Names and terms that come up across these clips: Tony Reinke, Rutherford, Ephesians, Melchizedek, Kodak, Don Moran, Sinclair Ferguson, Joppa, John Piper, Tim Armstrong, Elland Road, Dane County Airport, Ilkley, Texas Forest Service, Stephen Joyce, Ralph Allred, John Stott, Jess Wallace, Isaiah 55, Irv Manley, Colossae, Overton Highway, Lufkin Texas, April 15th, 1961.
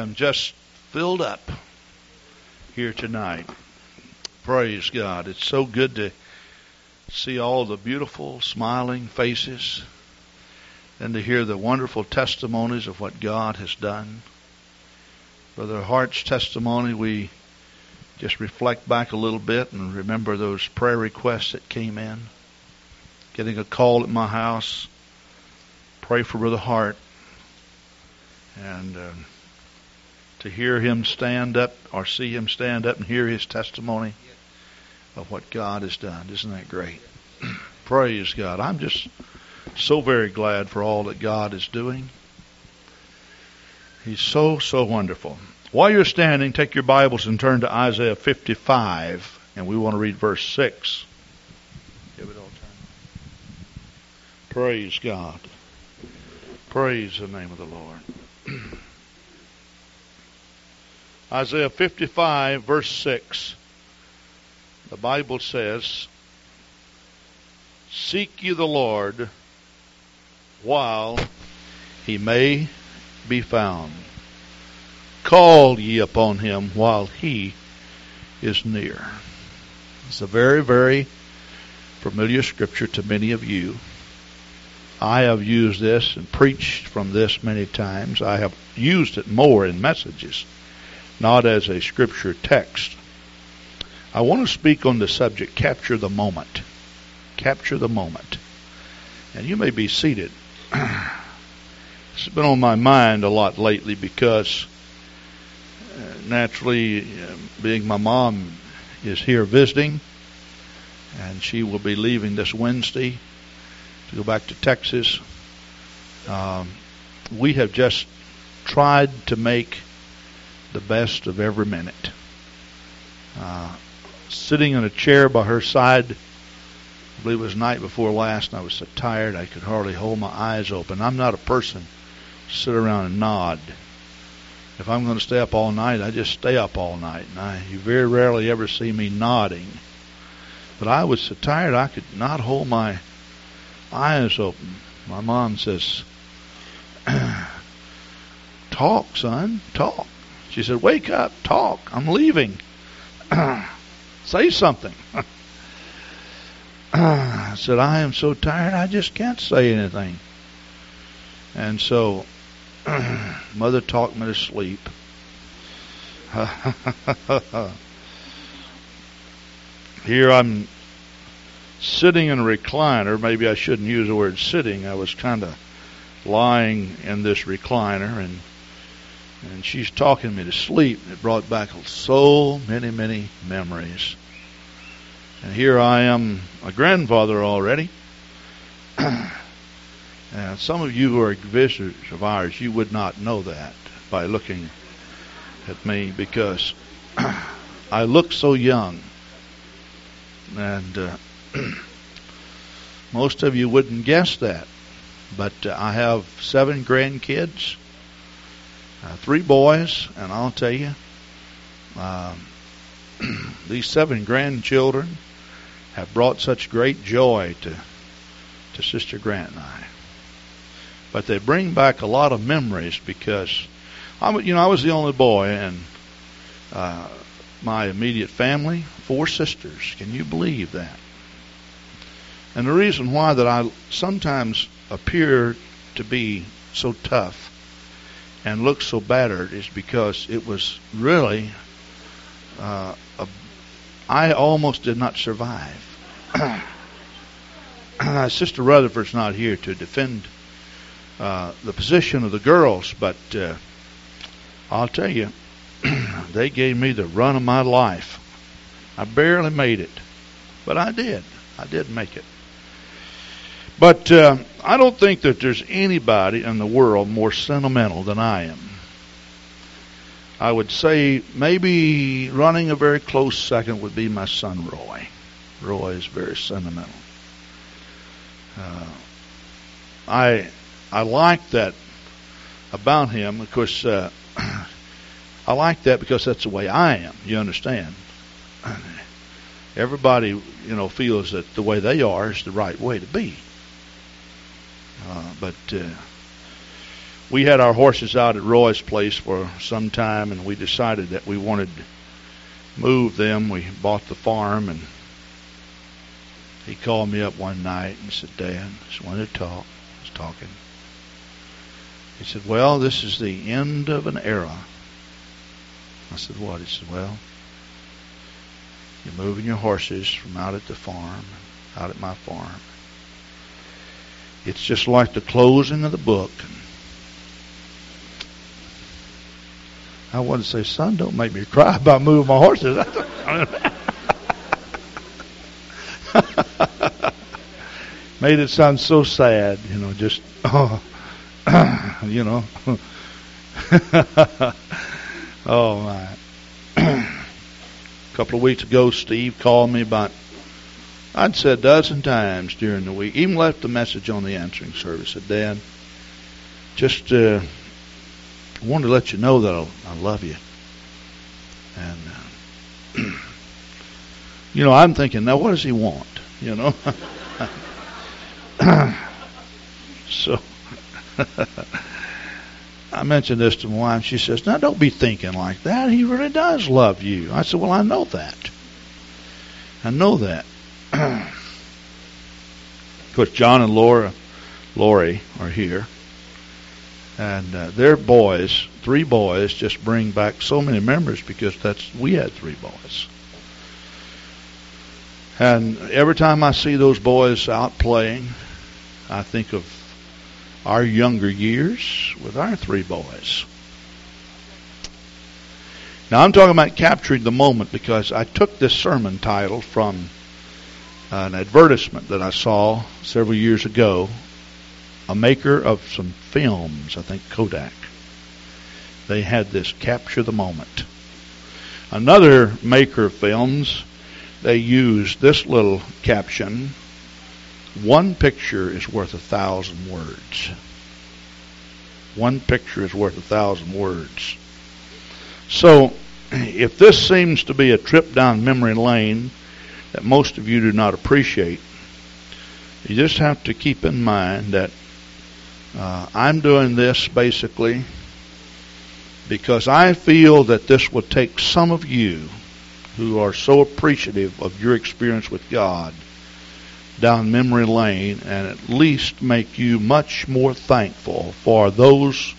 am just filled up here tonight. Praise God. It's so good to see all the beautiful, smiling faces and to hear the wonderful testimonies of what God has done. Brother Hart's testimony, we just reflect back a little bit and remember those prayer requests that came in. Getting a call at my house, pray for Brother Hart, and to hear him stand up or see him stand up and hear his testimony of what God has done. Isn't that great? Praise God. I'm just so very glad for all that God is doing. He's so, so wonderful. While you're standing, take your Bibles and turn to Isaiah 55, and we want to read verse 6. Give it all time. Praise God. Praise the name of the Lord. Isaiah 55, verse 6. The Bible says, "Seek ye the Lord while he may be found. Call ye upon him while he is near." It's a very, very familiar scripture to many of you. I have used this and preached from this many times. I have used it more in messages, not as a scripture text. I want to speak on the subject, capture the moment. Capture the moment. And you may be seated. It's been on my mind a lot lately because naturally, being my mom is here visiting, and she will be leaving this Wednesday to go back to Texas. We have just tried to make the best of every minute. Sitting in a chair by her side, I believe it was night before last, and I was so tired I could hardly hold my eyes open. I'm not a person to sit around and nod. If I'm going to stay up all night, I just stay up all night. And you very rarely ever see me nodding. But I was so tired I could not hold my eyes open. My mom says, "Talk, son, talk." She said, "Wake up, talk. I'm leaving. Say something." I said, "I am so tired, I just can't say anything." And so, Mother talked me to sleep. Here I'm sitting in a recliner. Maybe I shouldn't use the word sitting. I was kind of lying in this recliner, and she's talking me to sleep. It brought back so many, many memories. And here I am, a grandfather already. And some of you who are visitors of ours, you would not know that by looking at me, because I look so young. And most of you wouldn't guess that. But I have 7 grandkids, 3 boys, and I'll tell you, these 7 grandchildren have brought such great joy to Sister Grant and I. But they bring back a lot of memories because, I was the only boy in my immediate family, 4 sisters. Can you believe that? And the reason why that I sometimes appear to be so tough and look so battered is because it was really, I almost did not survive. Sister Rutherford's not here to defend the position of the girls, but I'll tell you, they gave me the run of my life. I barely made it, but I did. I did make it. But I don't think that there's anybody in the world more sentimental than I am. I would say maybe running a very close second would be my son, Roy. Roy is very sentimental. I like that about him. Of course, I like that because that's the way I am. You understand? Everybody, feels that the way they are is the right way to be. But we had our horses out at Roy's place for some time, and we decided that we wanted to move them. We bought the farm, and he called me up one night and said, "Dad, I just wanted to talk." I was talking. He said, "Well, this is the end of an era." I said, "What?" He said, "Well, you're moving your horses from out at the farm, out at my farm. It's just like the closing of the book." I wanted to say, "Son, don't make me cry by moving my horses." Made it sound so sad, you know, just, oh, you know. Oh, my. A couple of weeks ago, Steve called me about, I'd said a dozen times during the week, even left a message on the answering service. Said, "Dad, just wanted to let you know that I love you." And, you know, I'm thinking, now what does he want? You know? So, I mentioned this to my wife. She says, "Now, don't be thinking like that. He really does love you." I said, "Well, I know that. I know that." Of course, John and Lori are here. And their boys, three boys, just bring back so many memories because we had three boys. And every time I see those boys out playing, I think of our younger years with our three boys. Now, I'm talking about capturing the moment because I took this sermon title from an advertisement that I saw several years ago. A maker of some films, I think Kodak. They had this capture the moment. Another maker of films, they used this little caption: "One picture is worth 1,000 words." One picture is worth 1,000 words. So, if this seems to be a trip down memory lane that most of you do not appreciate, you just have to keep in mind that I'm doing this basically because I feel that this will take some of you who are so appreciative of your experience with God down memory lane and at least make you much more thankful for those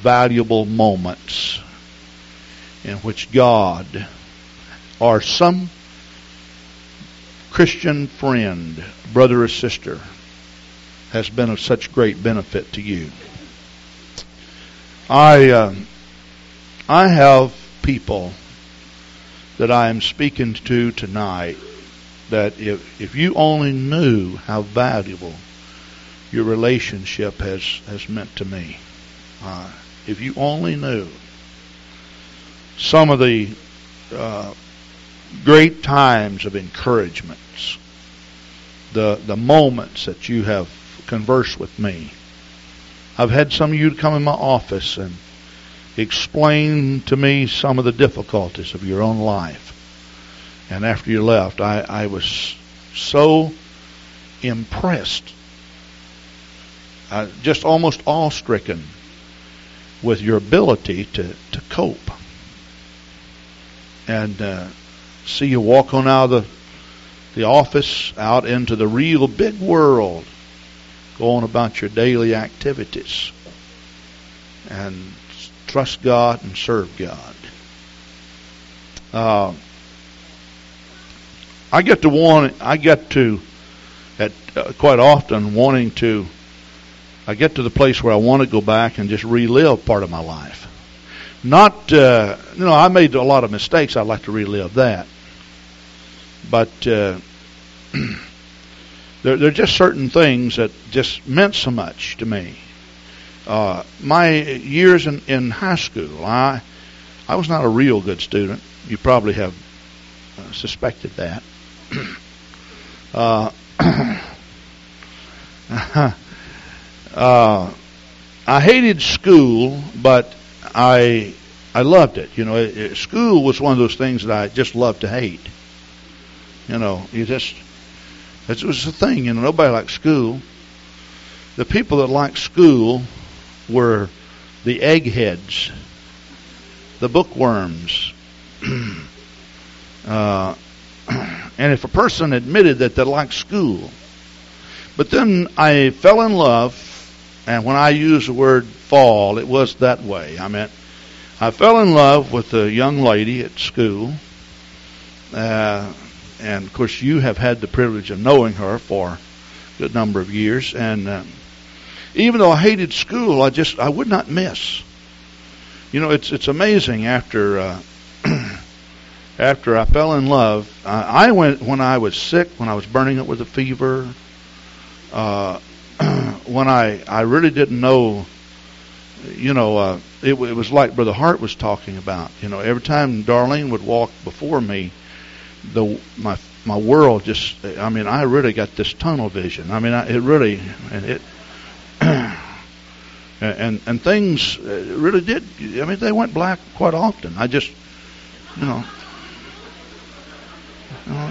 valuable moments in which God or some Christian friend, brother or sister, has been of such great benefit to you. I have people that I am speaking to tonight that if you only knew how valuable your relationship has meant to me. If you only knew some of the great times of encouragements, the moments that you have conversed with me. I've had some of you come in my office and explain to me some of the difficulties of your own life. And after you left, I was so impressed, just almost awe-stricken with your ability to cope. And see you walk on out of the office, out into the real big world, going about your daily activities. And trust God and serve God. I get to the place where I want to go back and just relive part of my life. I made a lot of mistakes. I'd like to relive that. But there are just certain things that just meant so much to me. My years in high school, I was not a real good student. You probably have suspected that. I hated school, but I loved it. You know, school was one of those things that I just loved to hate. You know, it was a thing. You know, nobody liked school. The people that liked school were the eggheads, the bookworms. And if a person admitted that they liked school. But then I fell in love, and when I use the word fall, it was that way. I meant I fell in love with a young lady at school. And, of course, you have had the privilege of knowing her for a good number of years. And even though I hated school, I would not miss. You know, it's amazing after... After I fell in love, I went when I was sick, when I was burning up with a fever, when I really didn't know, you know, it was like Brother Hart was talking about. You know, every time Darlene would walk before me, my world just, I mean, I really got this tunnel vision. I mean, and things really did, I mean, they went black quite often. I just, you know. You know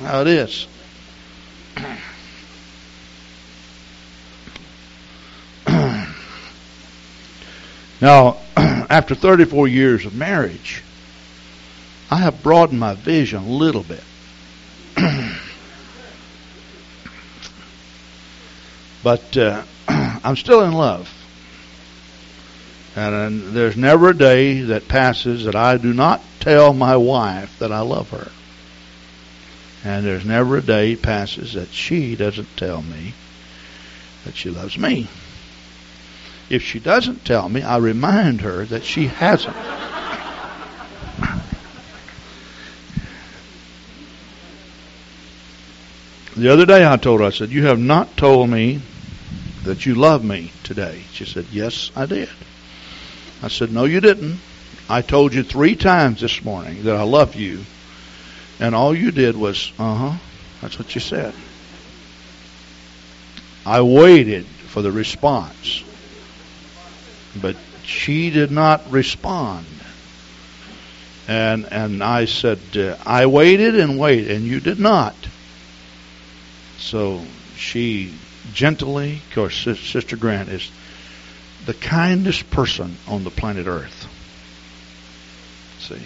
how it is. Now, after 34 years of marriage, I have broadened my vision a little bit. But I'm still in love. And there's never a day that passes that I do not tell my wife that I love her. And there's never a day passes that she doesn't tell me that she loves me. If she doesn't tell me, I remind her that she hasn't. The other day I told her, I said, "You have not told me that you love me today." She said, "Yes, I did." I said, "No, you didn't. I told you 3 times this morning that I love you, and all you did was, that's what you said." I waited for the response, but she did not respond. And I said, "I waited and waited, and you did not." So she gently, of course, Sister Grant is the kindest person on the planet Earth. See?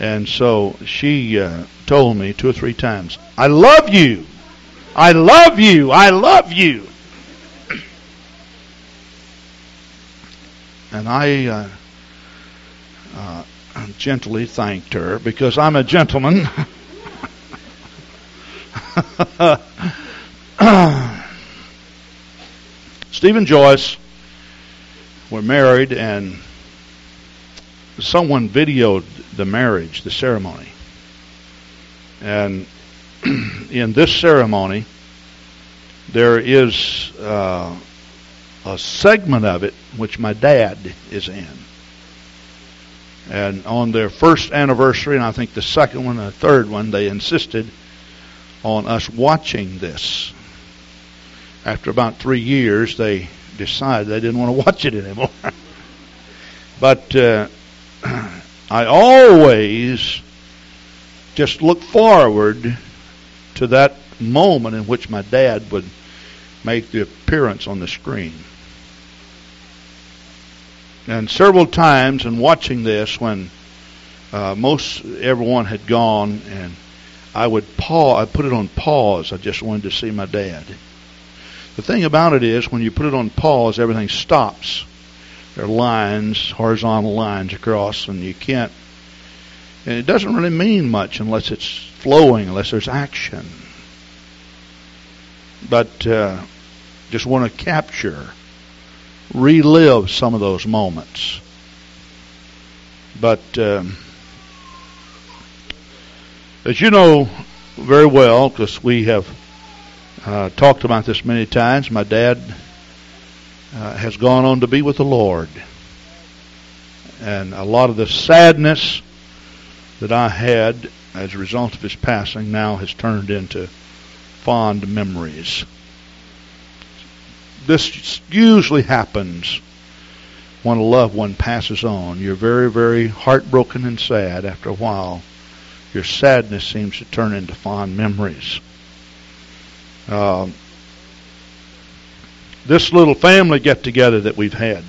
And so she told me 2 or 3 times, "I love you! I love you! I love you!" And I gently thanked her, because I'm a gentleman. Stephen Joyce. We're married, and someone videoed the marriage, the ceremony. And in this ceremony, there is a segment of it which my dad is in. And on their first anniversary, and I think the second one and the third one, they insisted on us watching this. After about 3 years, they decided they didn't want to watch it anymore. But I always just look forward to that moment in which my dad would make the appearance on the screen. And several times in watching this, when everyone had gone, and I put it on pause. I just wanted to see my dad. The thing about it is, when you put it on pause, everything stops. There are lines, horizontal lines across, and you can't. And it doesn't really mean much unless it's flowing, unless there's action. But just want to capture, relive some of those moments. But as you know very well, because we have talked about this many times, my dad has gone on to be with the Lord. And a lot of the sadness that I had as a result of his passing now has turned into fond memories. This usually happens when a loved one passes on. You're very, very heartbroken and sad. After a while, your sadness seems to turn into fond memories. this little family get-together that we've had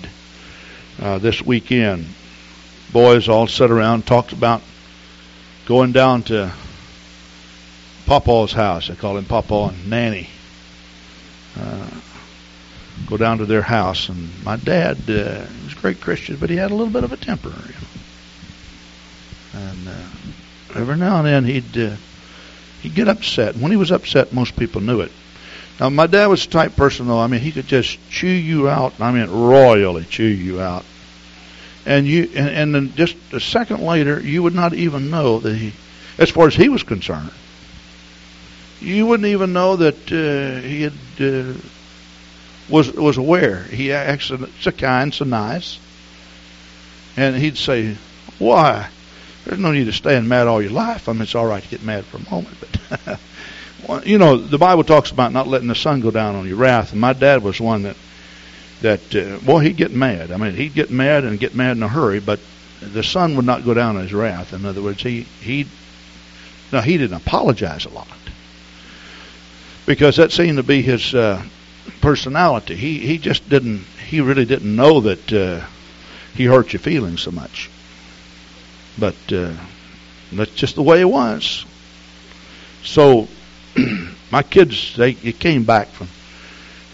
this weekend. Boys all sat around, talked about going down to Papa's house. They call him Papa and Nanny. Go down to their house. And my dad was a great Christian, but he had a little bit of a temper. And every now and then he'd get upset. And when he was upset, most people knew it. Now, my dad was the type person, though, I mean, he could just chew you out. I mean, royally chew you out. And then just a second later, you would not even know that he, as far as he was concerned, you wouldn't even know that he had was aware. He actually, so kind, so nice. And he'd say, why? There's no need to stay mad all your life. I mean, it's all right to get mad for a moment. But, you know, the Bible talks about not letting the sun go down on your wrath. And my dad was one that he'd get mad. I mean, he'd get mad in a hurry, but the sun would not go down on his wrath. In other words, he didn't apologize a lot, because that seemed to be his personality. He just didn't, he really didn't know that he hurt your feelings so much. But that's just the way it was. So my kids, they came back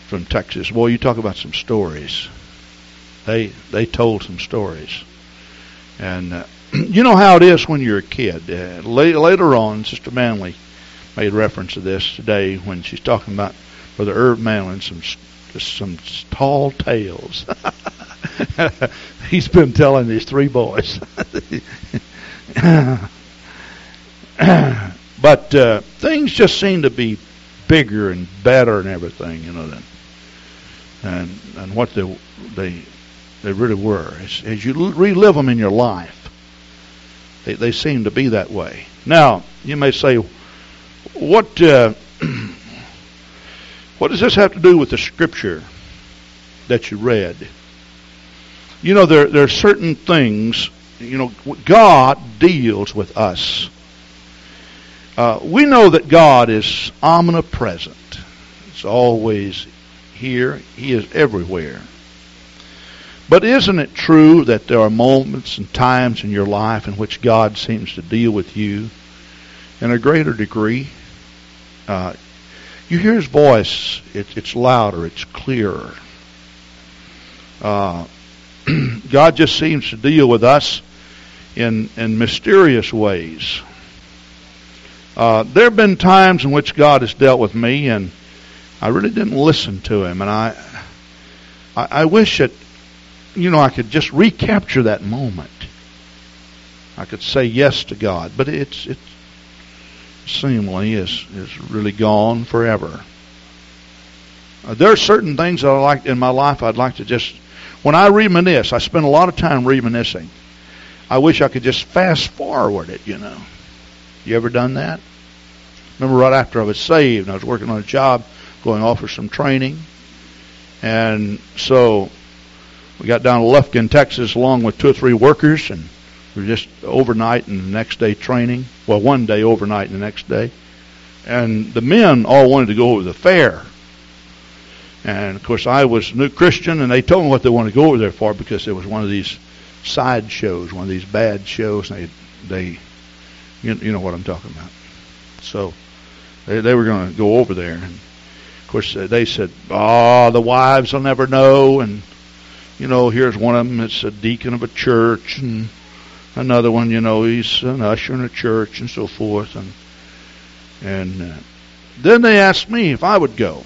from Texas. Boy, you talk about some stories. They told some stories. And you know how it is when you're a kid. Later on, Sister Manley made reference to this today when she's talking about Brother Irv Manley, some tall tales he's been telling these three boys. But things just seem to be bigger and better and everything, you know, and what they really were. As you relive them in your life, they seem to be that way. Now, you may say, what does this have to do with the scripture that you read? You know, there are certain things, you know, God deals with us. We know that God is omnipresent. It's always here. He is everywhere. But isn't it true that there are moments and times in your life in which God seems to deal with you in a greater degree? You hear his voice. It's louder. It's clearer. God just seems to deal with us in mysterious ways. There have been times in which God has dealt with me, and I really didn't listen to him. And I wish that, you know, I could just recapture that moment. I could say yes to God, but it's seemingly is really gone forever. There are certain things that I like in my life. I'd like to just, when I reminisce, I spend a lot of time reminiscing. I wish I could just fast forward it, you know. You ever done that? Remember right after I was saved, and I was working on a job, going off for some training. And so we got down to Lufkin, Texas, along with two or three workers, and we were just overnight and the next day training. Well, one day overnight and the next day. And the men all wanted to go over the fair. And, of course, I was a new Christian, and they told me what they wanted to go over there for, because it was one of these side shows, one of these bad shows, and they you know what I'm talking about. So they were going to go over there. And of course, they said, the wives will never know. And, you know, here's one of them that's a deacon of a church. And another one, you know, he's an usher in a church and so forth. And then they asked me if I would go.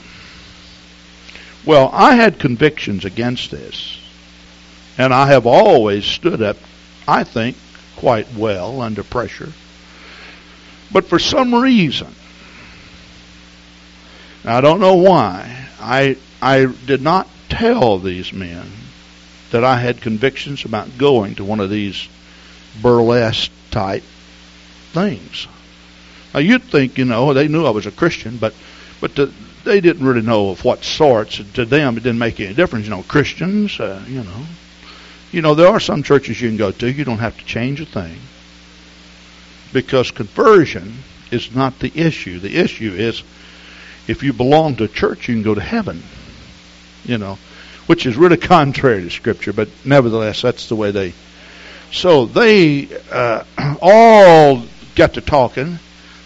Well, I had convictions against this. And I have always stood up, I think, quite well under pressure. But for some reason, I don't know why, I did not tell these men that I had convictions about going to one of these burlesque type things. Now you'd think, you know, they knew I was a Christian, but they didn't really know of what sorts. To them, it didn't make any difference. You know, Christians, you know, there are some churches you can go to. You don't have to change a thing, because conversion is not the issue. The issue is, if you belong to a church, you can go to heaven. you know, which is really contrary to Scripture, but nevertheless, that's the way they... So they all got to talking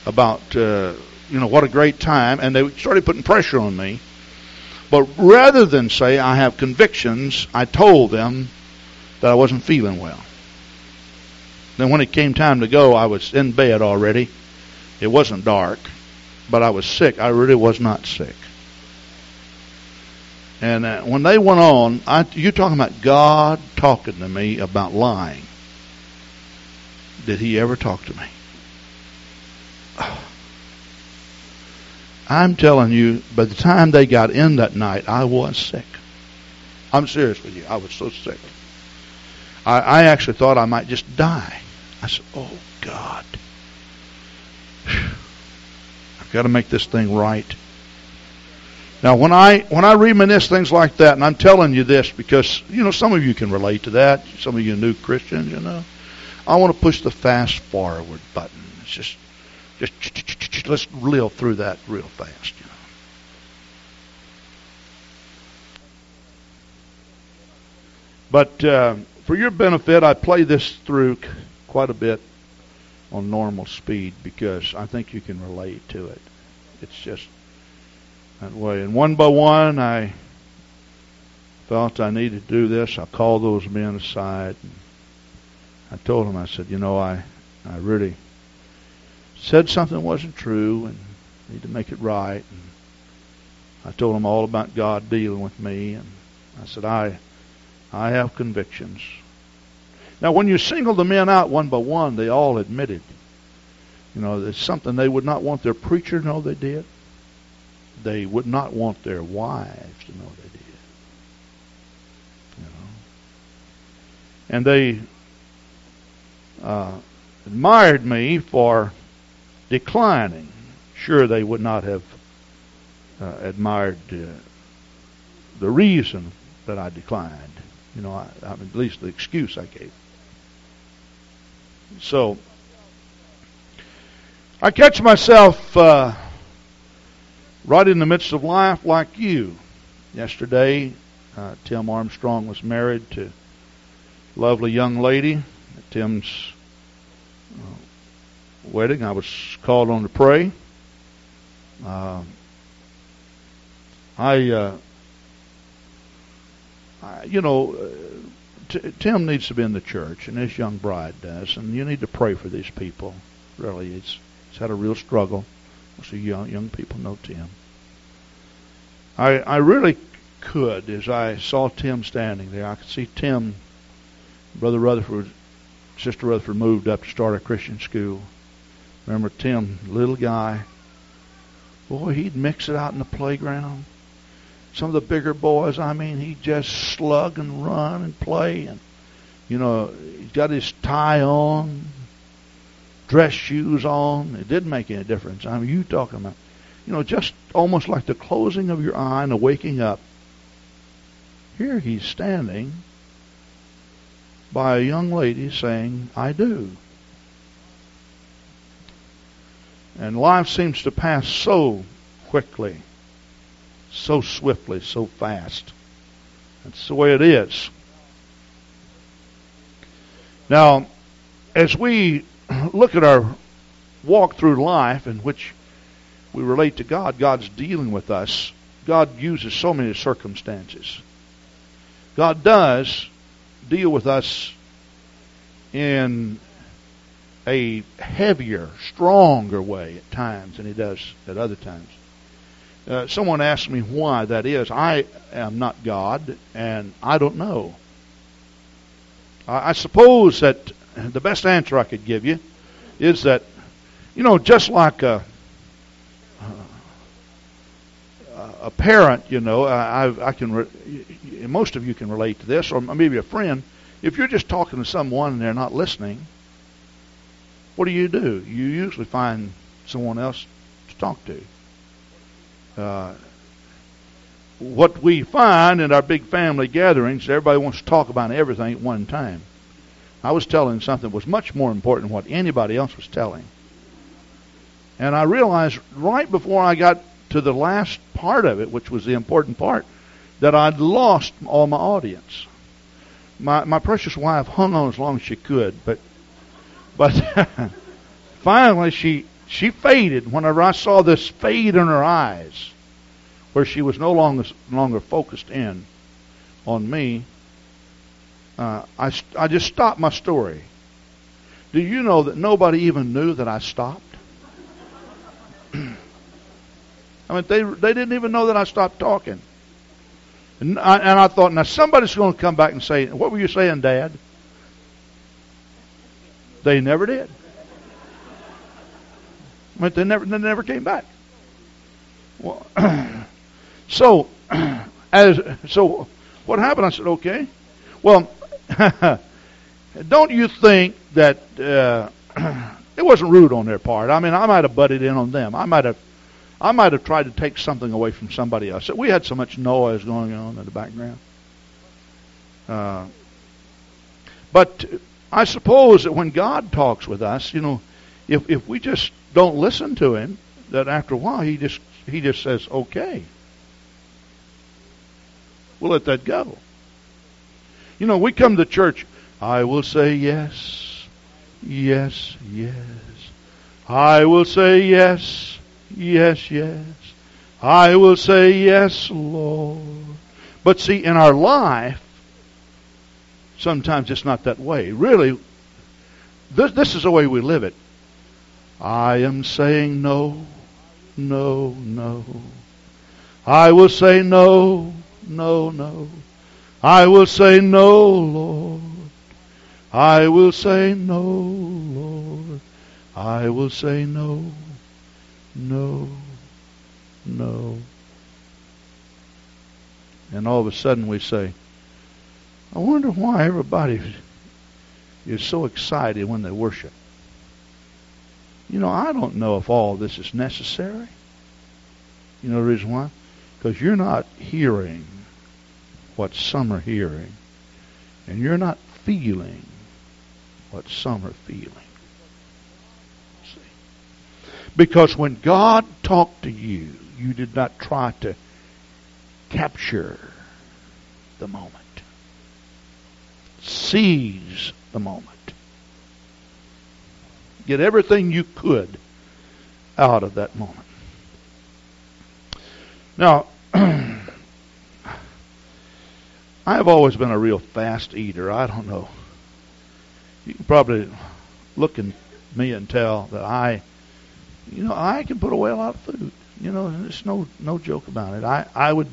about, you know, what a great time, and they started putting pressure on me. But rather than say I have convictions, I told them that I wasn't feeling well. Then when it came time to go, I was in bed already. It wasn't dark, but I was sick. I really was not sick. And when they went on, you're talking about God talking to me about lying. Did he ever talk to me? Oh. I'm telling you, by the time they got in that night, I was sick. I'm serious with you. I was so sick. I actually thought I might just die. I said, oh, God. Whew. I've got to make this thing right. Now, when I reminisce things like that, and I'm telling you this because, you know, some of you can relate to that. Some of you new Christians, you know. I want to push the fast forward button. It's just let's live through that real fast, you know. But for your benefit, I play this through quite a bit on normal speed because I think you can relate to it. It's just that way. And one by one, I felt I needed to do this. I called those men aside. And I told them, I said, you know, I really said something wasn't true and I need to make it right. And I told them all about God dealing with me. And I said, I have convictions. Now, when you single the men out one by one, they all admitted, you know, there's something they would not want their preacher to know they did. They would not want their wives to know they did. You know? And they admired me for declining. Sure, they would not have admired the reason that I declined. You know, I mean, at least the excuse I gave. So, I catch myself right in the midst of life like you. Yesterday, Tim Armstrong was married to a lovely young lady. At Tim's wedding, I was called on to pray. You know, Tim needs to be in the church, and this young bride does, and you need to pray for these people, really. It's had a real struggle. So young people know Tim. I really could, as I saw Tim standing there, I could see Tim, Brother Rutherford, Sister Rutherford moved up to start a Christian school. Remember Tim, little guy. Boy, he'd mix it out in the playground. Some of the bigger boys, I mean, he'd just slug and run and play. And, you know, he's got his tie on, dress shoes on. It didn't make any difference. I mean, you talking about, you know, just almost like the closing of your eye and the waking up. Here he's standing by a young lady saying, I do. And life seems to pass so quickly, so swiftly, so fast. That's the way it is. Now, as we look at our walk through life in which we relate to God, God's dealing with us. God uses so many circumstances. God does deal with us in a heavier, stronger way at times than he does at other times. Someone asked me why that is. I am not God, and I don't know. I suppose that the best answer I could give you is that, you know, just like a parent, you know, most of you can relate to this, or maybe a friend. If you're just talking to someone and they're not listening, what do? You usually find someone else to talk to. What we find in our big family gatherings, everybody wants to talk about everything at one time. I was telling something that was much more important than what anybody else was telling. And I realized right before I got to the last part of it, which was the important part, that I'd lost all my audience. My precious wife hung on as long as she could, but finally she faded whenever I saw this fade in her eyes, where she was no longer focused in on me. I just stopped my story. Do you know that nobody even knew that I stopped? I mean, they didn't even know that I stopped talking. And I thought, now somebody's going to come back and say, "What were you saying, Dad?" They never did. I mean, they never came back. Well, so what happened? I said, "Okay, well." Don't you think that it wasn't rude on their part? I mean, I might have butted in on them. I might have tried to take something away from somebody else. We had so much noise going on in the background. But I suppose that when God talks with us, you know, if we just don't listen to Him, that after a while He just says, "Okay, we'll let that go." You know, we come to church. I will say yes, yes, yes. I will say yes, yes, yes. I will say yes, Lord. But see, in our life, sometimes it's not that way. Really, this is the way we live it. I am saying no, no, no. I will say no, no, no. I will say no, Lord. I will say no, Lord. I will say no, no, no. And all of a sudden we say, I wonder why everybody is so excited when they worship. You know, I don't know if all this is necessary. You know the reason why? Because you're not hearing what some are hearing. And you're not feeling what some are feeling. See? Because when God talked to you, you did not try to capture the moment. Seize the moment. Get everything you could out of that moment. Now, I've always been a real fast eater. I don't know. You can probably look at me and tell that I can put away a lot of food. You know, there's no joke about it. I would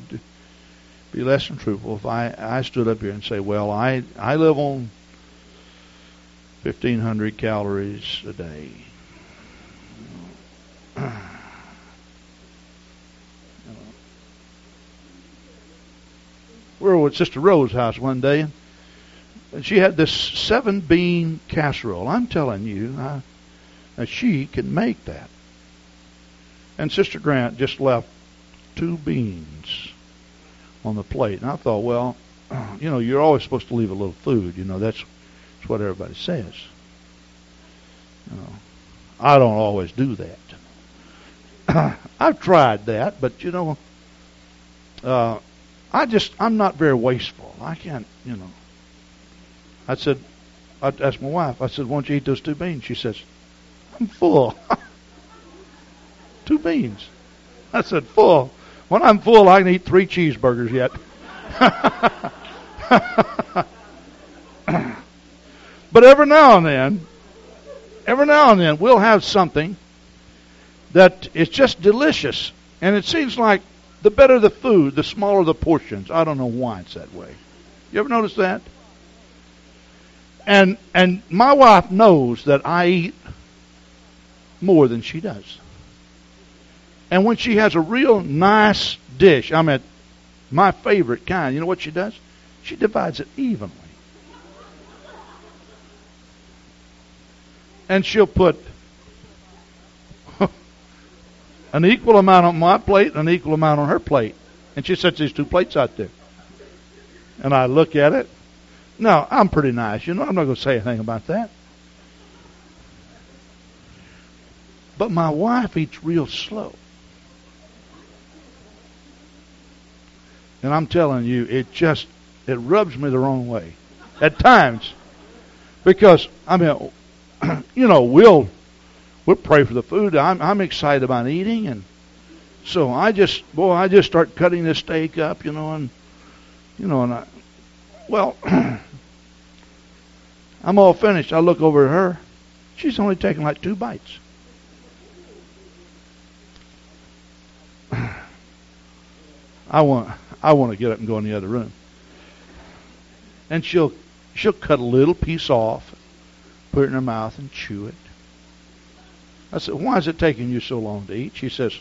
be less than truthful if I stood up here and say, well, I live on 1,500 calories a day. We were at Sister Rose's house one day, and she had this 7-bean casserole. I'm telling you, she can make that. And Sister Grant just left 2 beans on the plate. And I thought, well, you know, you're always supposed to leave a little food. You know, that's what everybody says. You know, I don't always do that. I've tried that, but, you know, I'm not very wasteful. I can't, you know. I asked my wife, I said, won't you eat those 2 beans? She says, I'm full. 2 beans. I said, full. When I'm full, I can eat 3 cheeseburgers yet. But every now and then, we'll have something that is just delicious. And it seems like, the better the food, the smaller the portions. I don't know why it's that way. You ever notice that? And my wife knows that I eat more than she does. And when she has a real nice dish, I mean, my favorite kind, you know what she does? She divides it evenly. And she'll put an equal amount on my plate, an equal amount on her plate. And she sets these 2 plates out there. And I look at it. Now, I'm pretty nice. You know, I'm not going to say anything about that. But my wife eats real slow. And I'm telling you, it rubs me the wrong way at times. Because, I mean, you know, we'll pray for the food. I'm excited about eating. And so I just start cutting this steak up, and I'm all finished. I look over at her. She's only taken like 2 bites. I want to get up and go in the other room. And she'll cut a little piece off, put it in her mouth and chew it. I said, "Why is it taking you so long to eat?" She says,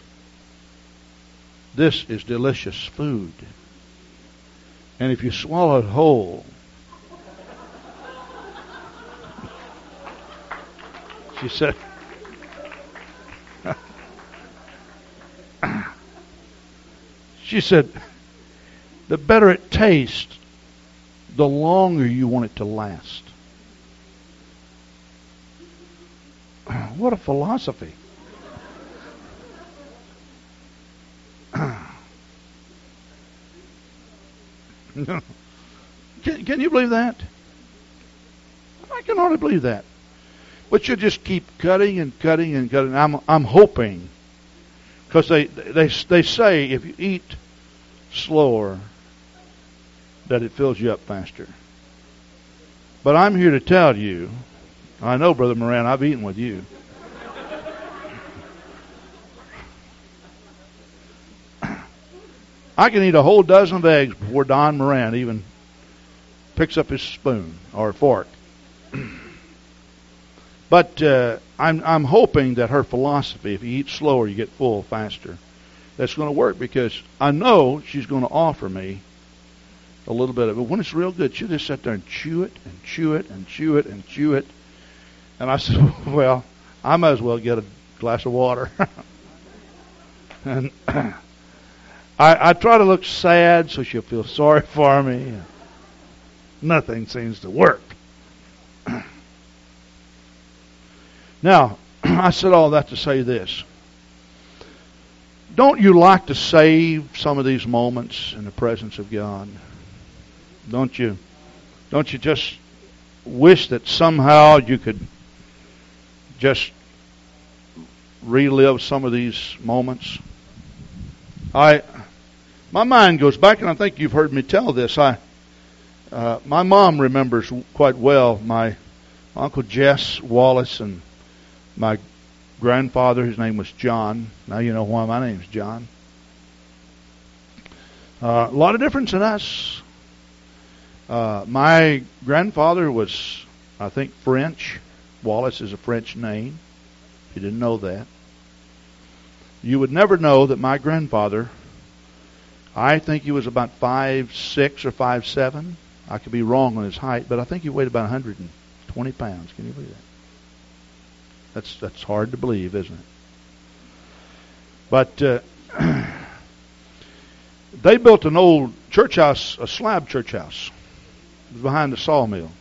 "This is delicious food. And if you swallow it whole..." She said, "The better it tastes, the longer you want it to last." What a philosophy. Can you believe that? I can hardly believe that. But you just keep cutting and cutting and cutting. I'm hoping, because they say if you eat slower, that it fills you up faster. But I'm here to tell you, I know, Brother Moran, I've eaten with you. I can eat a whole dozen of eggs before Don Moran even picks up his spoon or fork. But I'm hoping that her philosophy, if you eat slower, you get full faster, that's going to work, because I know she's going to offer me a little bit of it. When it's real good, she'll just sit there and chew it and chew it and chew it and chew it. And I said, "Well, I might as well get a glass of water." And I try to look sad so she'll feel sorry for me. Nothing seems to work. Now, I said all that to say this. Don't you like to save some of these moments in the presence of God? Don't you? Don't you just wish that somehow you could just relive some of these moments? My mind goes back, and I think you've heard me tell this. My mom remembers quite well my Uncle Jess Wallace and my grandfather, his name was John. Now you know why my name's John. A lot of difference in us. My grandfather was, I think, French. Wallace is a French name, if you didn't know that. You would never know that my grandfather, I think he was about 5'6" or 5'7". I could be wrong on his height, but I think he weighed about 120 pounds. Can you believe that? That's hard to believe, isn't it? But they built an old church house, a slab church house, behind the sawmill.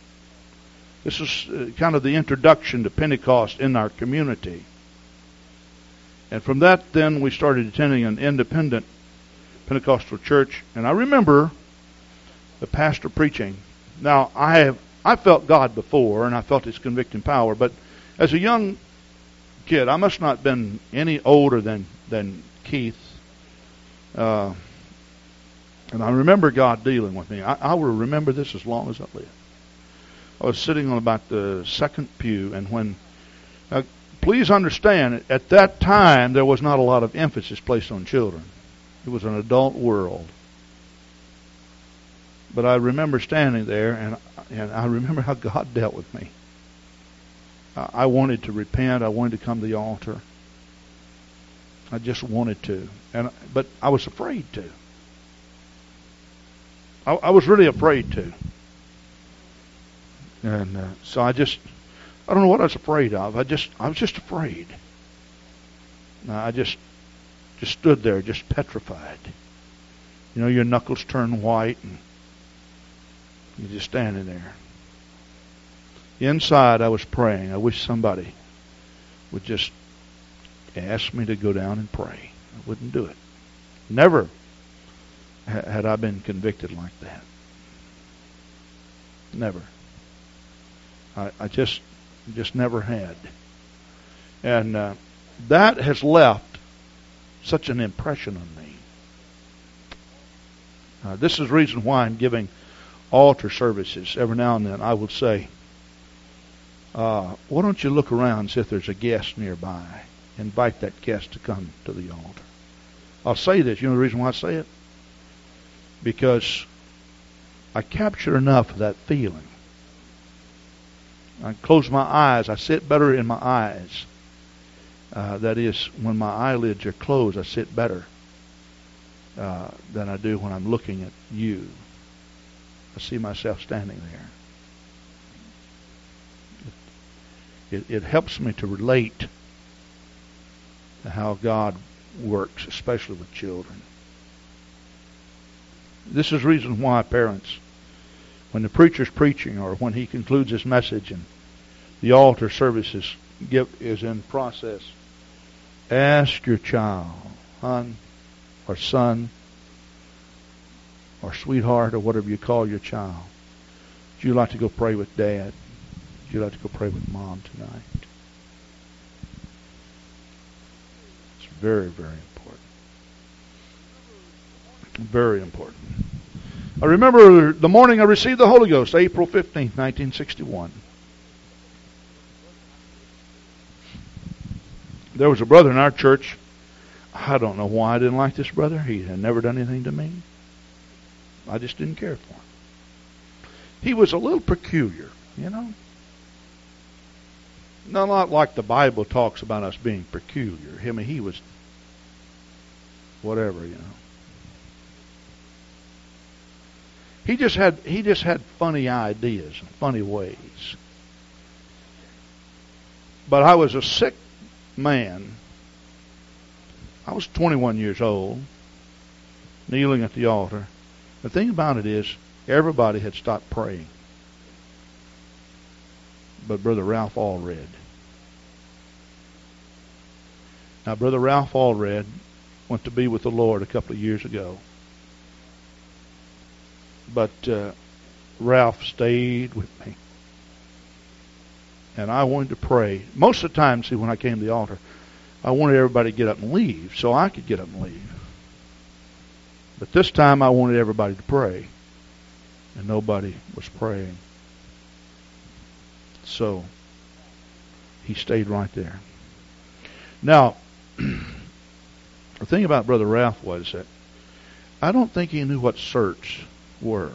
This was kind of the introduction to Pentecost in our community. And from that, then, we started attending an independent Pentecostal church. And I remember the pastor preaching. Now, I felt God before, and I felt His convicting power, but as a young kid, I must not have been any older than Keith. And I remember God dealing with me. I will remember this as long as I live. I was sitting on about the second pew, and please understand, at that time, there was not a lot of emphasis placed on children. It was an adult world. But I remember standing there, and I remember how God dealt with me. I wanted to repent. I wanted to come to the altar. I just wanted to. But I was afraid to. I was really afraid to. And so I don't know what I was afraid of. I was just afraid. I just stood there, just petrified. You know, your knuckles turn white and you're just standing there. Inside, I was praying. I wish somebody would just ask me to go down and pray. I wouldn't do it. Never. had I been convicted like that. Never. I just never had. And that has left such an impression on me. This is the reason why I'm giving altar services every now and then. I will say, why don't you look around and see if there's a guest nearby? Invite that guest to come to the altar. I'll say this. You know the reason why I say it? Because I capture enough of that feeling. I close my eyes. I sit better in my eyes. That is, when my eyelids are closed, I sit better than I do when I'm looking at you. I see myself standing there. It helps me to relate to how God works, especially with children. This is the reason why parents, when the preacher's preaching or when he concludes his message and the altar service is in process, ask your child, hon or son or sweetheart or whatever you call your child, would you like to go pray with Dad? Would you like to go pray with Mom tonight? It's very, very important. Very important. I remember the morning I received the Holy Ghost, April 15th, 1961. There was a brother in our church. I don't know why I didn't like this brother. He had never done anything to me. I just didn't care for him. He was a little peculiar, you know. Not like the Bible talks about us being peculiar. I mean, he was whatever, you know. He just had funny ideas and funny ways. But I was a sick man. I was 21 years old, kneeling at the altar. The thing about it is, everybody had stopped praying. But Brother Ralph Allred. Now, Brother Ralph Allred went to be with the Lord a couple of years ago. But Ralph stayed with me. And I wanted to pray. Most of the time, see, when I came to the altar, I wanted everybody to get up and leave so I could get up and leave. But this time I wanted everybody to pray. And nobody was praying. So he stayed right there. Now, the thing about Brother Ralph was that I don't think he knew what certs were.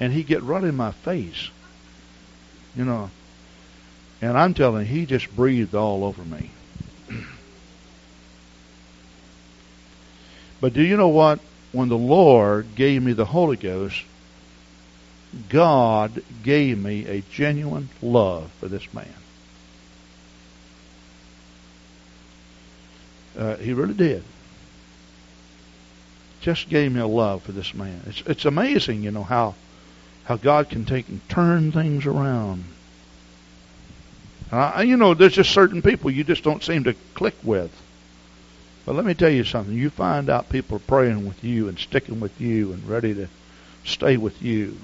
And he'd get right in my face, you know. And I'm telling you, he just breathed all over me. But do you know what? When the Lord gave me the Holy Ghost, God gave me a genuine love for this man. He really did. Just gave me a love for this man. It's amazing, you know, how God can take and turn things around. You know, there's just certain people you just don't seem to click with. But let me tell you something. You find out people are praying with you and sticking with you and ready to stay with you.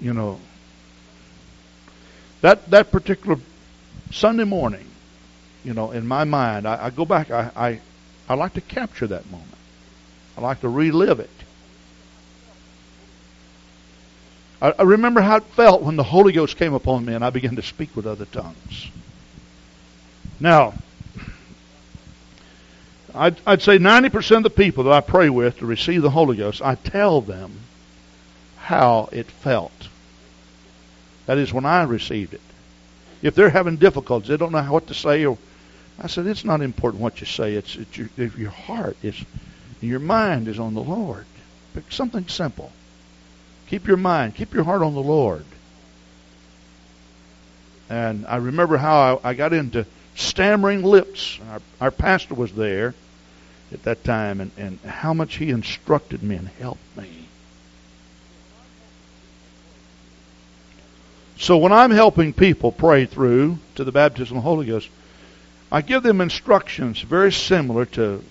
You know, that particular Sunday morning, you know, in my mind, I go back. I like to capture that moment. I like to relive it. I remember how it felt when the Holy Ghost came upon me and I began to speak with other tongues. Now, I'd say 90% of the people that I pray with to receive the Holy Ghost, I tell them how it felt. That is, when I received it. If they're having difficulties, they don't know what to say. Or I said, it's not important what you say. If your heart is, your mind is on the Lord. Pick something simple. Keep your mind, keep your heart on the Lord. And I remember how I got into stammering lips. Our pastor was there at that time, and how much he instructed me and helped me. So when I'm helping people pray through to the baptism of the Holy Ghost, I give them instructions very similar to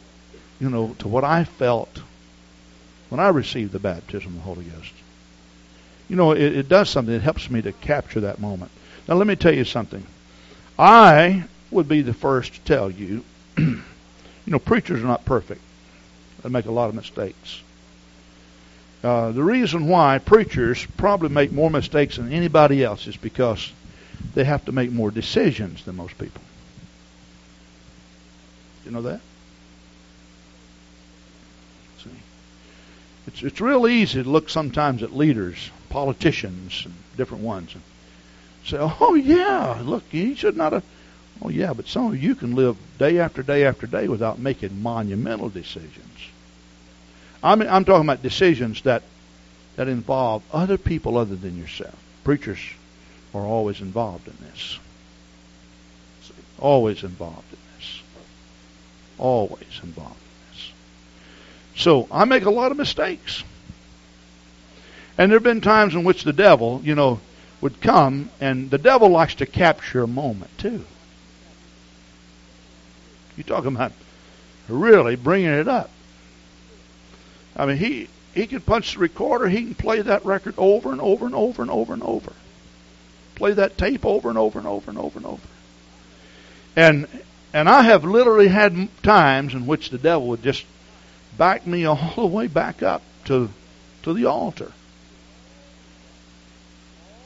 what I felt when I received the baptism of the Holy Ghost. You know, it does something. It helps me to capture that moment. Now, let me tell you something. I would be the first to tell you, you know, preachers are not perfect. They make a lot of mistakes. The reason why preachers probably make more mistakes than anybody else is because they have to make more decisions than most people. You know that? See, it's real easy to look sometimes at leaders, politicians, and different ones, and say, "Oh yeah, look, he should not have." Oh yeah, but some of you can live day after day after day without making monumental decisions. I'm talking about decisions that involve other people other than yourself. Preachers are always involved in this. Always involved in this. Always involved in this. So I make a lot of mistakes. And there have been times in which the devil, you know, would come, and the devil likes to capture a moment too. You're talking about really bringing it up. I mean, he can punch the recorder. He can play that record over and over and over and over and over. Play that tape over and over and over and over and over. And I have literally had times in which the devil would just back me all the way back up to the altar.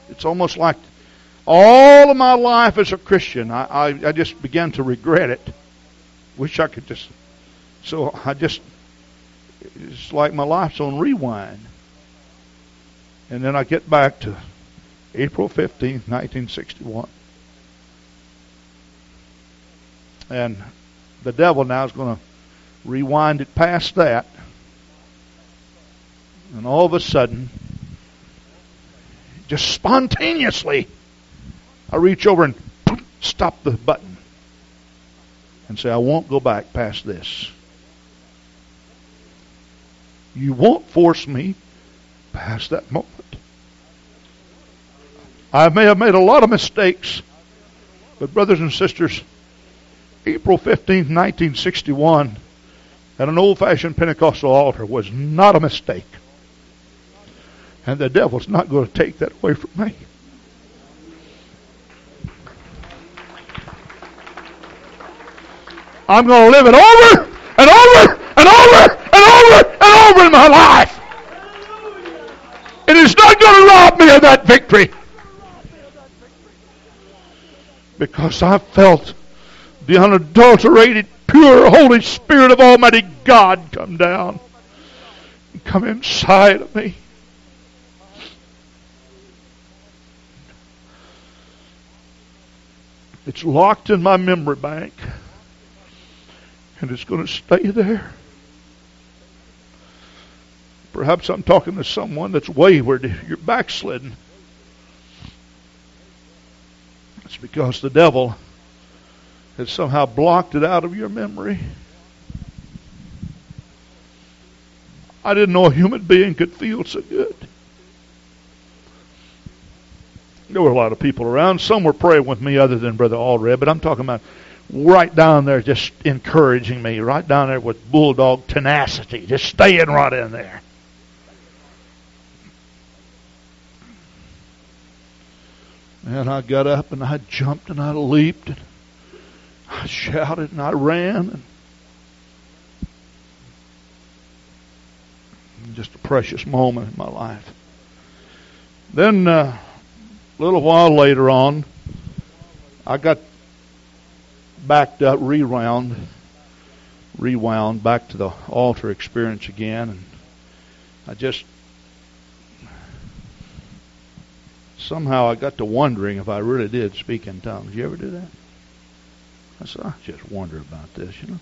It's almost like all of my life as a Christian, I just began to regret it. Wish I could just... So I just... It's like my life's on rewind. And then I get back to April 15th, 1961. And the devil now is going to rewind it past that. And all of a sudden, just spontaneously, I reach over and stop the button and say, I won't go back past this. You won't force me past that moment. I may have made a lot of mistakes, but brothers and sisters, April 15th, 1961, at an old-fashioned Pentecostal altar was not a mistake. And the devil's not going to take that away from me. I'm going to live it over and over and over and over and over in my life. It is not going to rob me of that victory. Because I felt the unadulterated, pure Holy Spirit of Almighty God come down and come inside of me. It's locked in my memory bank. And it's going to stay there. Perhaps I'm talking to someone that's wayward. You're backslidden. It's because the devil has somehow blocked it out of your memory. I didn't know a human being could feel so good. There were a lot of people around. Some were praying with me other than Brother Allred, but I'm talking about right down there just encouraging me, right down there with bulldog tenacity, just staying right in there. And I got up and I jumped and I leaped and I shouted and I ran. And just a precious moment in my life. Then a little while later on, I got backed up, rewound back to the altar experience again, and I just somehow I got to wondering if I really did speak in tongues. You ever do that? I said, I just wonder about this, you know.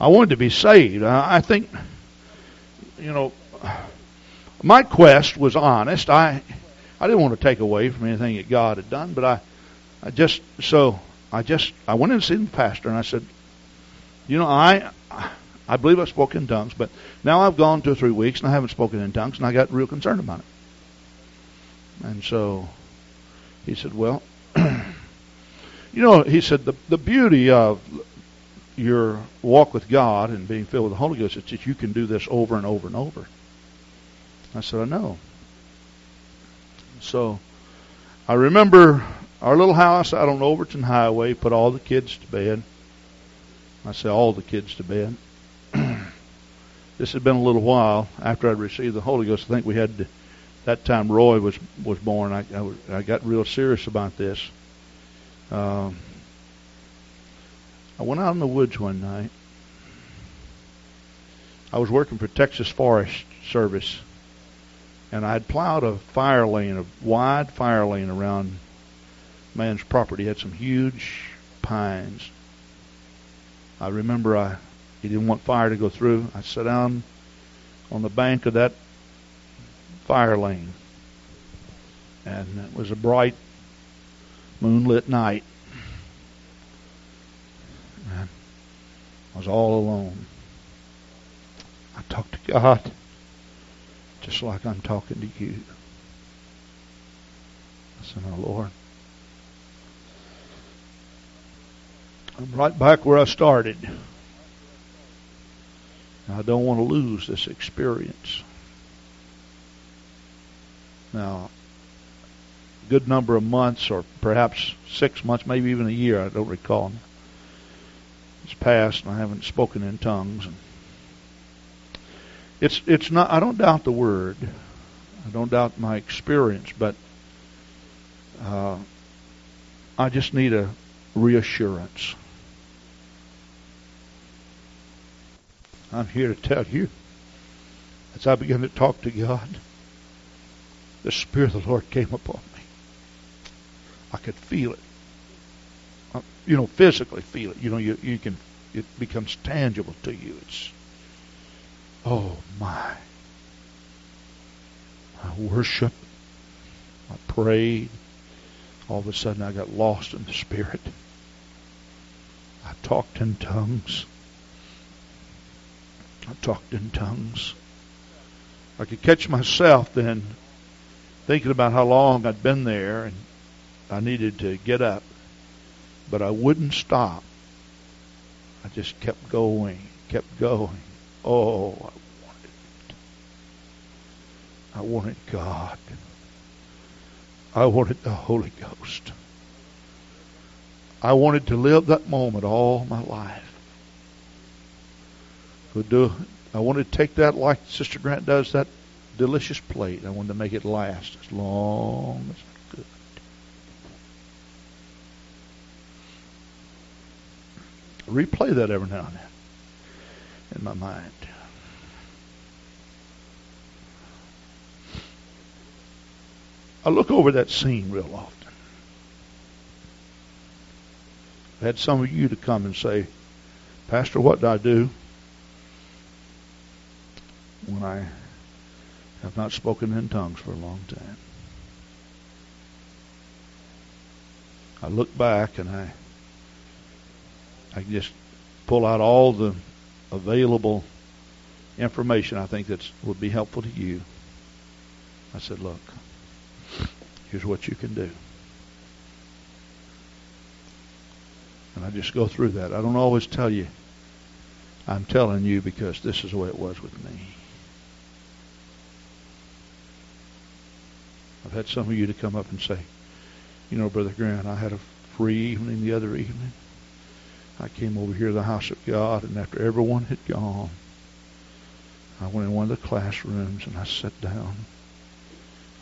I wanted to be saved. I think, you know, my quest was honest. I didn't want to take away from anything that God had done, but I went in to see the pastor, and I said, you know, I believe I spoke in tongues, but now I've gone 2 or 3 weeks, and I haven't spoken in tongues, and I got real concerned about it. And so he said, well, you know, he said, the beauty of your walk with God and being filled with the Holy Ghost, it's that you can do this over and over and over. I said, I know. So I remember our little house out on Overton Highway, put all the kids to bed. I say all the kids to bed. This had been a little while after I'd received the Holy Ghost. I think we had, that time Roy was born. I got real serious about this. I went out in the woods one night. I was working for Texas Forest Service, and I had plowed a fire lane, a wide fire lane around man's property. It had some huge pines. I remember he didn't want fire to go through. I sat down on the bank of that fire lane, and it was a bright moonlit night. And I was all alone. I talked to God just like I'm talking to you. I said, oh Lord, I'm right back where I started. I don't want to lose this experience. Now, a good number of months, or perhaps 6 months, maybe even a year, I don't recall. It's passed, and I haven't spoken in tongues. It's not. I don't doubt the word. I don't doubt my experience, but I just need a reassurance. I'm here to tell you, as I began to talk to God, the Spirit of the Lord came upon me. I could feel it. Physically feel it. You can. It becomes tangible to you. It's, oh my! I worship. I prayed. All of a sudden, I got lost in the Spirit. I talked in tongues. I could catch myself then thinking about how long I'd been there, and I needed to get up. But I wouldn't stop. I just kept going. Oh, I wanted God. I wanted the Holy Ghost. I wanted to live that moment all my life. I wanted to take that, like Sister Grant does, that delicious plate. I wanted to make it last as long as I could. I replay that every now and then in my mind. I look over that scene real often. I had some of you to come and say, Pastor, what did I do when I have not spoken in tongues for a long time? I look back and I can just pull out all the available information I think that would be helpful to you. I said, look, here's what you can do. And I just go through that. I don't always tell you. I'm telling you because this is the way it was with me. I've had some of you to come up and say, Brother Grant, I had a free evening the other evening. I came over here to the house of God, and after everyone had gone, I went in one of the classrooms and I sat down.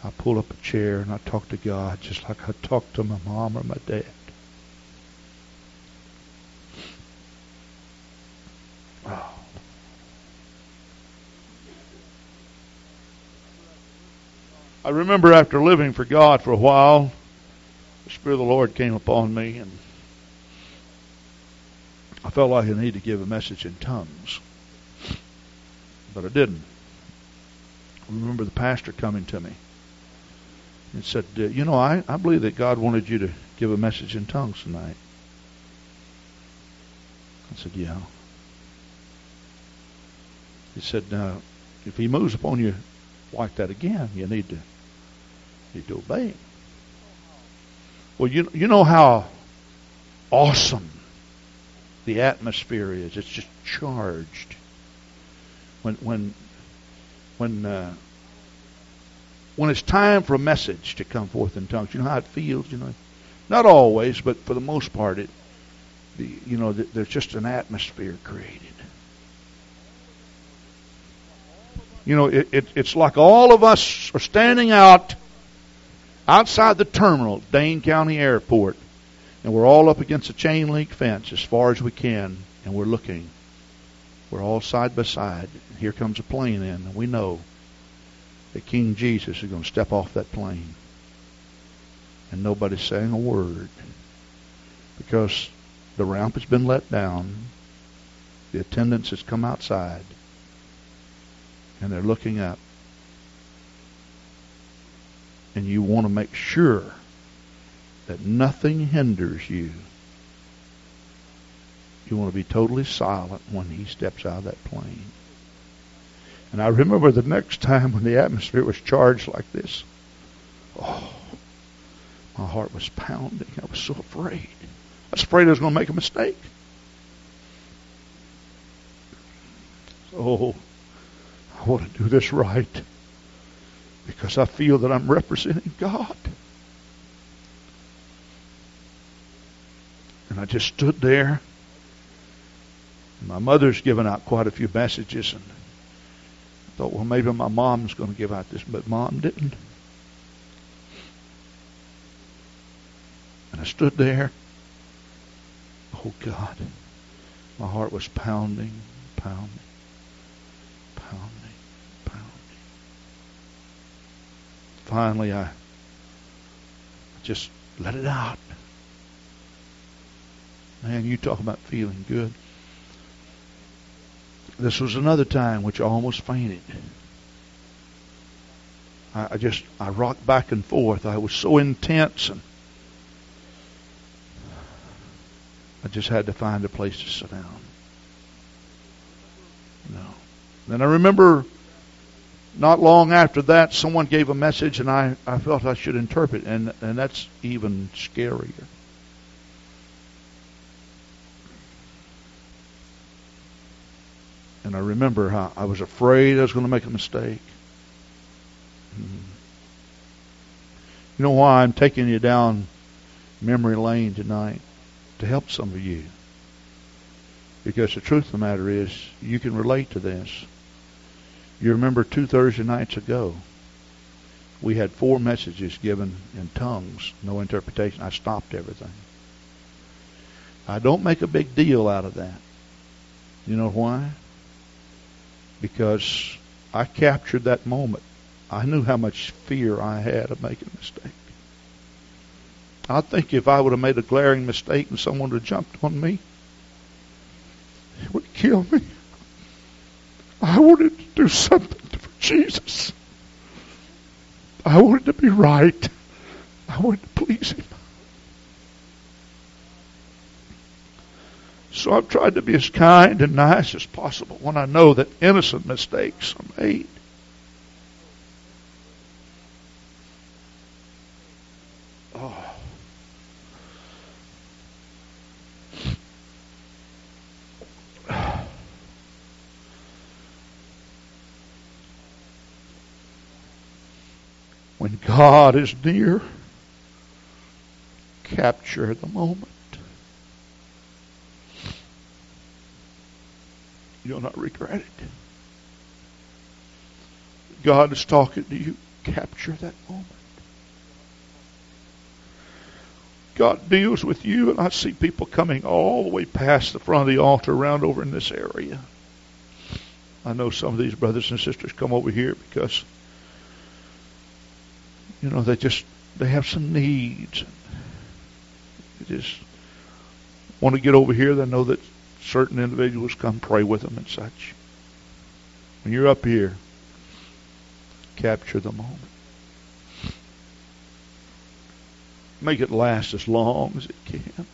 I pulled up a chair and I talked to God just like I talked to my mom or my dad. Wow. I remember after living for God for a while, the Spirit of the Lord came upon me, and I felt like I needed to give a message in tongues. But I didn't. I remember the pastor coming to me and said, I believe that God wanted you to give a message in tongues tonight. I said, yeah. He said, now, if he moves upon you like that again, you need to obey him. Well, you know how awesome the atmosphere is. It's just charged. When it's time for a message to come forth in tongues, you know how it feels. You know, not always, but for the most part, there's just an atmosphere created. You know, it's like all of us are standing outside the terminal at Dane County Airport, and we're all up against a chain link fence as far as we can, and we're looking. We're all side by side. Here comes a plane in, and we know that King Jesus is going to step off that plane. And nobody's saying a word, because the ramp has been let down. The attendants has come outside, and they're looking up. And you want to make sure that nothing hinders you. You want to be totally silent when he steps out of that plane. And I remember the next time when the atmosphere was charged like this. Oh, my heart was pounding. I was so afraid. I was afraid I was going to make a mistake. So, I want to do this right, because I feel that I'm representing God. And I just stood there. My mother's given out quite a few messages, and I thought, well, maybe my mom's going to give out this, but Mom didn't. And I stood there. Oh, God. My heart was pounding, pounding, pounding, pounding. Finally, I just let it out. Man, you talk about feeling good. This was another time which I almost fainted. I rocked back and forth. I was so intense, and I just had to find a place to sit down. No. Then I remember not long after that, someone gave a message, and I felt I should interpret, and that's even scarier. And I remember how I was afraid I was going to make a mistake. You know why I'm taking you down memory lane tonight? To help some of you. Because the truth of the matter is, you can relate to this. You remember 2 Thursday nights ago, we had 4 messages given in tongues, no interpretation. I stopped everything. I don't make a big deal out of that. You know why? Because I captured that moment. I knew how much fear I had of making a mistake. I think if I would have made a glaring mistake and someone would have jumped on me, it would kill me. I wanted to do something for Jesus. I wanted to be right. I wanted to please him. So I've tried to be as kind and nice as possible when I know that innocent mistakes are made. Oh. When God is near, capture the moment. You'll not regret it. God is talking to you. Capture that moment. God deals with you, and I see people coming all the way past the front of the altar around over in this area. I know some of these brothers and sisters come over here because, you know, they have some needs. They just want to get over here. They know that certain individuals come pray with them and such. When you're up here, capture the moment. Make it last as long as it can.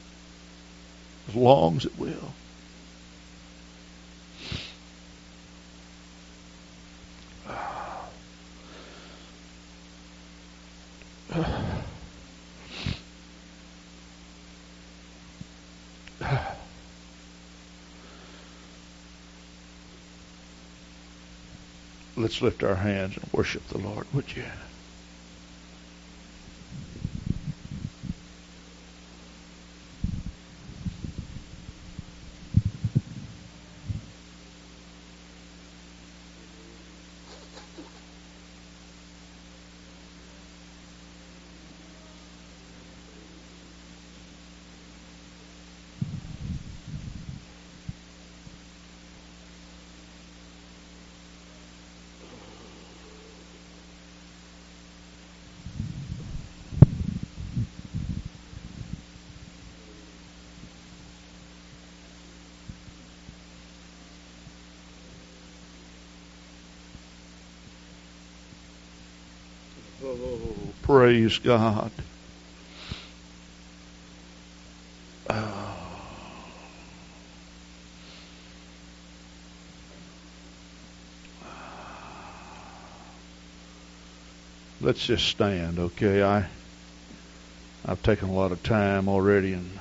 As long as it will. Let's lift our hands and worship the Lord, would you? Oh, praise God. Oh. Let's just stand, okay? I've taken a lot of time already, and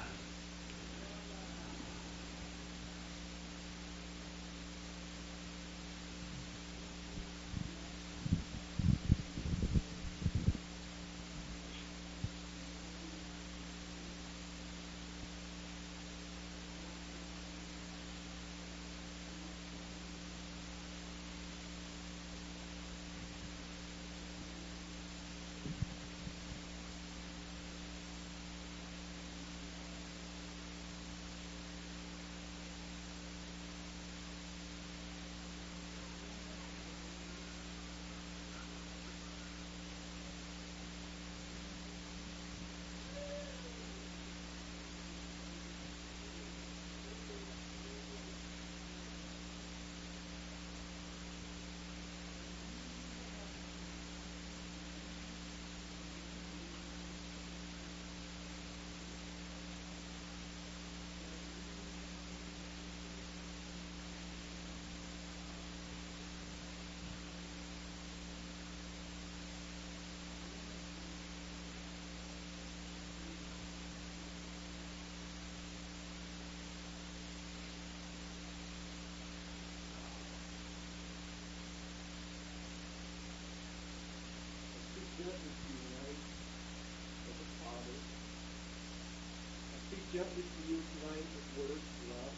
gently to you tonight with words of love.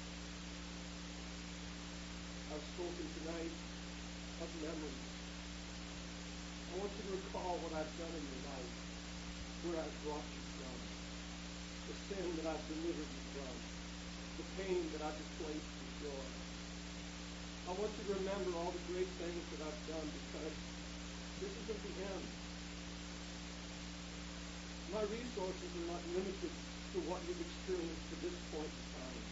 I've spoken tonight of memories. I want you to recall what I've done in your life, where I've brought you from, the sin that I've delivered you from, the pain that I've replaced with joy. I want you to remember all the great things that I've done, because this isn't the end. My resources are not limited to what you've experienced to this point in time.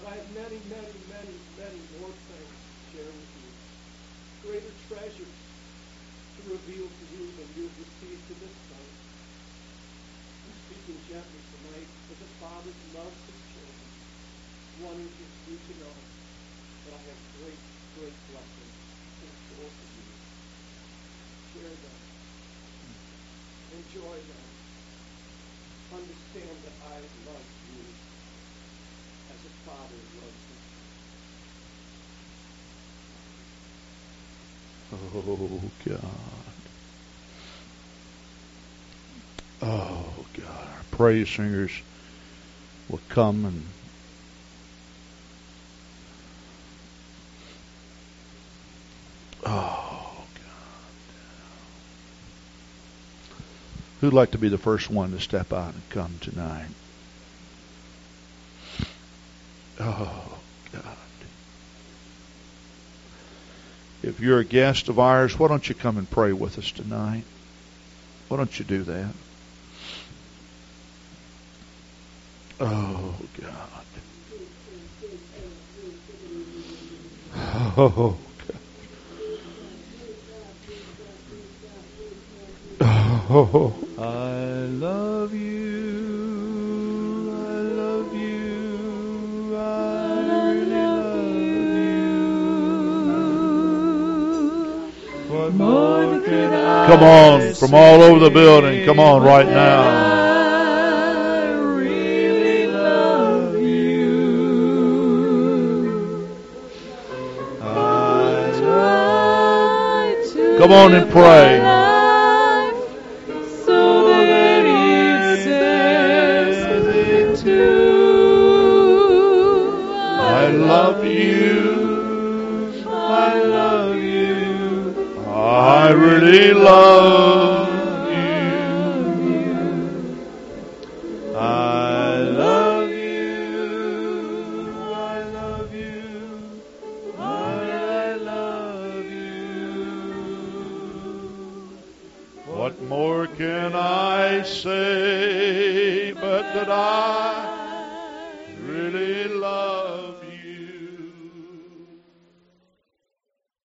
But I have many, many, many, many more things to share with you, greater treasures to reveal to you than you've received to this point. I'm speaking gently tonight, for the Father loves his children, wanting you to know that I have great, great blessings in store for you. Share them. Enjoy them. Understand that I love you as a father loves you. Oh, God. Oh, God. Our praise singers will come and who'd like to be the first one to step out and come tonight? Oh, God. If you're a guest of ours, why don't you come and pray with us tonight? Why don't you do that? Oh, God. Oh, God. Oh. Come on, from all over the building, come on right now. I love you. Come on and pray. I really love you. I love you. I love you. I love you. What more can I say but that I really love you?